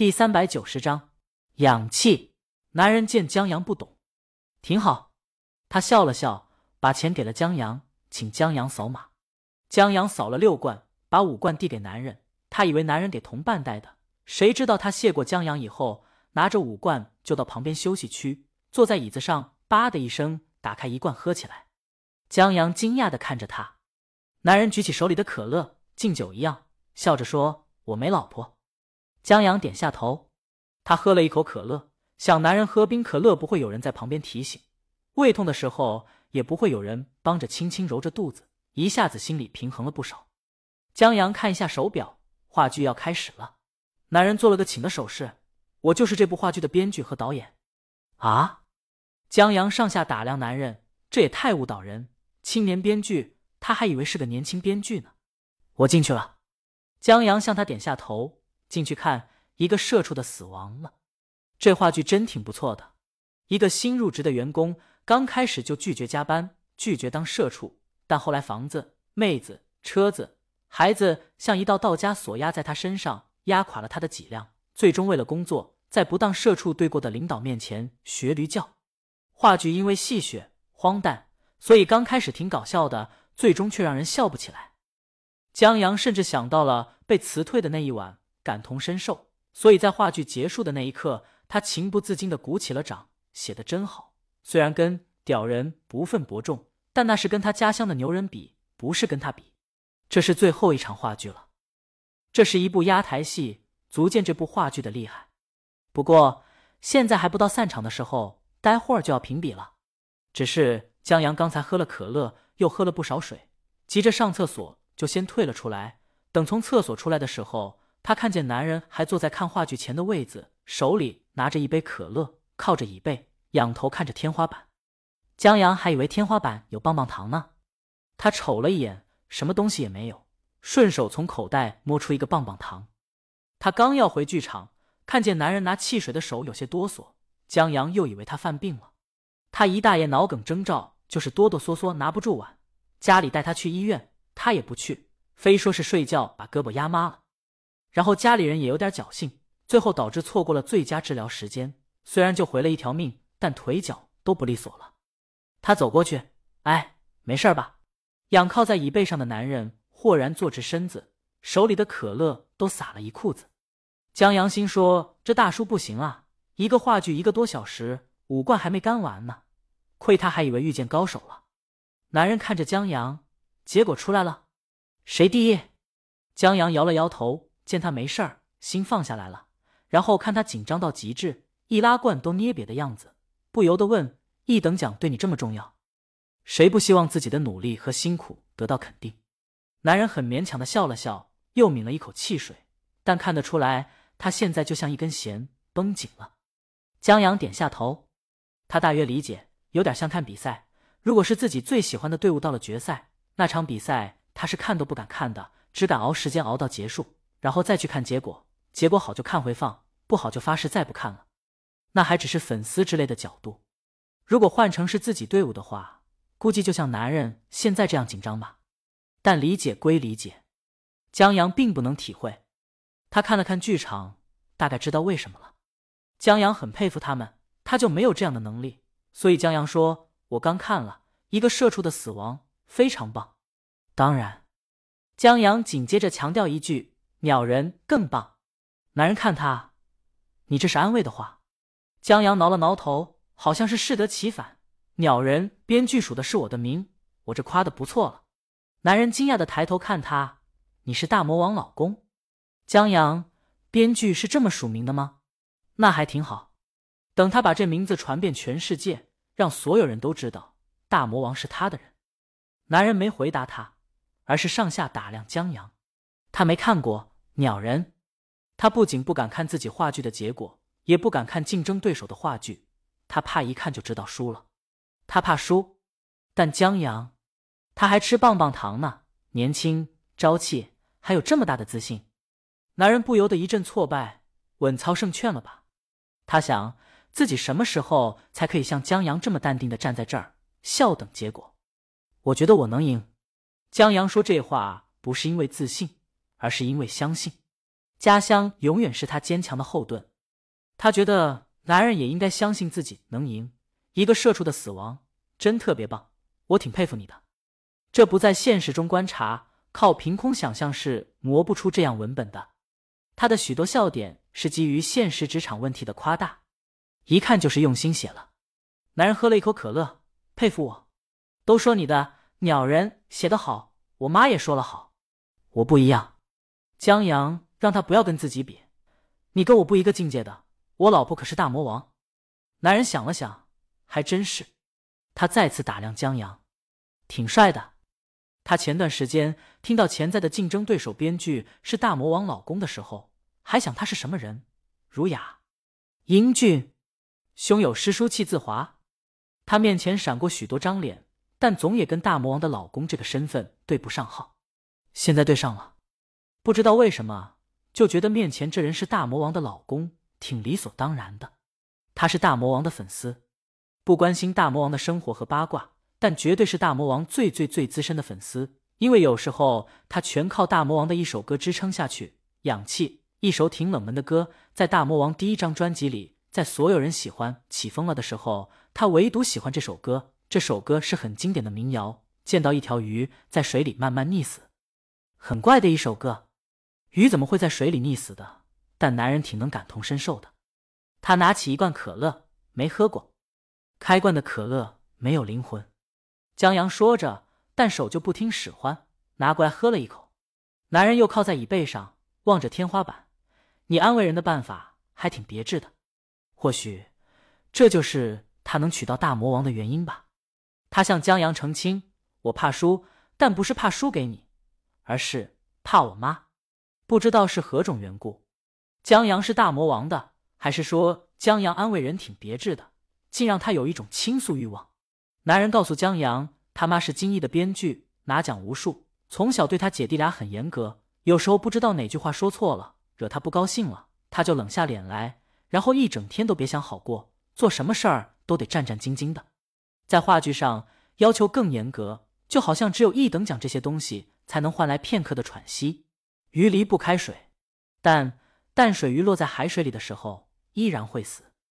第390章氧气。男人见江阳不懂，挺好，他笑了笑，把钱给了江阳，请江阳扫码。江阳扫了6罐，把5罐递给男人，他以为男人给同伴带的，谁知道他谢过江阳以后，拿着5罐就到旁边休息区，坐在椅子上，吧的一声打开1罐喝起来。江阳惊讶地看着他，男人举起手里的可乐，敬酒一样，笑着说：“我没老婆。”江阳点下头，他喝了一口可乐，想男人喝冰可乐不会有人在旁边提醒，胃痛的时候也不会有人帮着轻轻揉着肚子，一下子心里平衡了不少。江阳看一下手表，话剧要开始了。男人做了个请的手势：“我就是这部话剧的编剧和导演。”啊！江阳上下打量男人，这也太误导人，青年编剧，他还以为是个年轻编剧呢。我进去了。江阳向他点下头，进去看一个社畜的死亡了。这话剧真挺不错的。一个新入职的员工刚开始就拒绝加班，拒绝当社畜，但后来房子、妹子、车子、孩子像一道道枷锁压在他身上，压垮了他的脊梁，最终为了工作，在不当社畜对过的领导面前学驴叫。话剧因为戏谑荒诞，所以刚开始挺搞笑的，最终却让人笑不起来。江阳甚至想到了被辞退的那一晚，感同身受，所以在话剧结束的那一刻，他情不自禁地鼓起了掌，写得真好。虽然跟屌人不分伯仲，但那是跟他家乡的牛人比，不是跟他比。这是最后一场话剧了。这是一部压台戏，足见这部话剧的厉害。不过现在还不到散场的时候，待会儿就要评比了。只是江阳刚才喝了可乐，又喝了不少水，急着上厕所，就先退了出来。等从厕所出来的时候，他看见男人还坐在看话剧前的位子，手里拿着一杯可乐，靠着椅背，仰头看着天花板。江阳还以为天花板有棒棒糖呢，他瞅了一眼，什么东西也没有，顺手从口袋摸出一个棒棒糖。他刚要回剧场，看见男人拿汽水的手有些哆嗦，江阳又以为他犯病了。他姨大爷脑梗征兆，就是哆哆嗦嗦拿不住碗，家里带他去医院，他也不去，非说是睡觉把胳膊压麻了。然后家里人也有点侥幸，最后导致错过了最佳治疗时间，虽然就回了一条命，但腿脚都不利索了。他走过去：“哎，没事吧？”仰靠在椅背上的男人豁然坐直身子，手里的可乐都洒了一裤子。江阳心说：“这大叔不行啊，一个话剧1个多小时，5罐还没干完呢，亏他还以为遇见高手了。”男人看着江阳：“结果出来了，谁第一？”江阳摇了摇头，见他没事儿，心放下来了，然后看他紧张到极致，一拉罐都捏瘪的样子，不由得问：“一等奖对你这么重要？谁不希望自己的努力和辛苦得到肯定？”男人很勉强地笑了笑，又抿了一口汽水，但看得出来，他现在就像一根弦绷紧了。江阳点下头，他大约理解，有点像看比赛，如果是自己最喜欢的队伍到了决赛，那场比赛他是看都不敢看的，只敢熬时间熬到结束，然后再去看结果，结果好就看回放，不好就发誓再不看了。那还只是粉丝之类的角度，如果换成是自己队伍的话，估计就像男人现在这样紧张吧。但理解归理解，江阳并不能体会。他看了看剧场，大概知道为什么了。江阳很佩服他们，他就没有这样的能力。所以江阳说：“我刚看了一个社畜的死亡，非常棒。”当然，江阳紧接着强调一句：“鸟人更棒。”男人看他：“你这是安慰的话？”江阳挠了挠头，好像是适得其反：“鸟人编剧署的是我的名，我这夸得不错了。”男人惊讶地抬头看他：“你是大魔王老公？”江阳：“编剧是这么署名的吗？那还挺好。等他把这名字传遍全世界，让所有人都知道，大魔王是他的人。”男人没回答他，而是上下打量江阳。他没看过《鸟人》，他不仅不敢看自己话剧的结果，也不敢看竞争对手的话剧，他怕一看就知道输了。他怕输，但江阳，他还吃棒棒糖呢，年轻朝气，还有这么大的自信。男人不由得一阵挫败，稳操胜券了吧。他想，自己什么时候才可以像江阳这么淡定地站在这儿，笑等结果。我觉得我能赢。江阳说这话不是因为自信，而是因为相信。家乡永远是他坚强的后盾。他觉得男人也应该相信自己能赢。一个社畜的死亡真特别棒，我挺佩服你的。这不在现实中观察，靠凭空想象是磨不出这样文本的。他的许多笑点是基于现实职场问题的夸大，一看就是用心写了。男人喝了一口可乐，佩服我。都说你的鸟人写得好，我妈也说了好。我不一样。江阳让他不要跟自己比，你跟我不一个境界的，我老婆可是大魔王。男人想了想，还真是。他再次打量江阳，挺帅的。他前段时间听到潜在的竞争对手编剧是大魔王老公的时候，还想他是什么人，儒雅英俊，胸有诗书气自华。他面前闪过许多张脸，但总也跟大魔王的老公这个身份对不上号。现在对上了，不知道为什么就觉得面前这人是大魔王的老公挺理所当然的。他是大魔王的粉丝，不关心大魔王的生活和八卦，但绝对是大魔王最资深的粉丝。因为有时候他全靠大魔王的一首歌支撑下去，氧气，一首挺冷门的歌，在大魔王第一张专辑里，在所有人喜欢起风了的时候，他唯独喜欢这首歌。这首歌是很经典的民谣，见到一条鱼在水里慢慢溺死，很怪的一首歌。鱼怎么会在水里溺死的？但男人挺能感同身受的。他拿起一罐可乐，没喝过，开罐的可乐没有灵魂。江阳说着，但手就不听使唤，拿过来喝了一口。男人又靠在椅背上，望着天花板。你安慰人的办法还挺别致的，或许这就是他能娶到大魔王的原因吧。他向江阳澄清，我怕输，但不是怕输给你，而是怕我妈。不知道是何种缘故，江阳是大魔王的，还是说江阳安慰人挺别致的，竟让他有一种倾诉欲望。男人告诉江阳，他妈是金艺的编剧，拿奖无数，从小对他姐弟俩很严格，有时候不知道哪句话说错了，惹他不高兴了，他就冷下脸来，然后一整天都别想好过，做什么事儿都得战战兢兢的。在话剧上要求更严格，就好像只有一等奖这些东西才能换来片刻的喘息。鱼离不开水，但淡水鱼落在海水里的时候依然会死。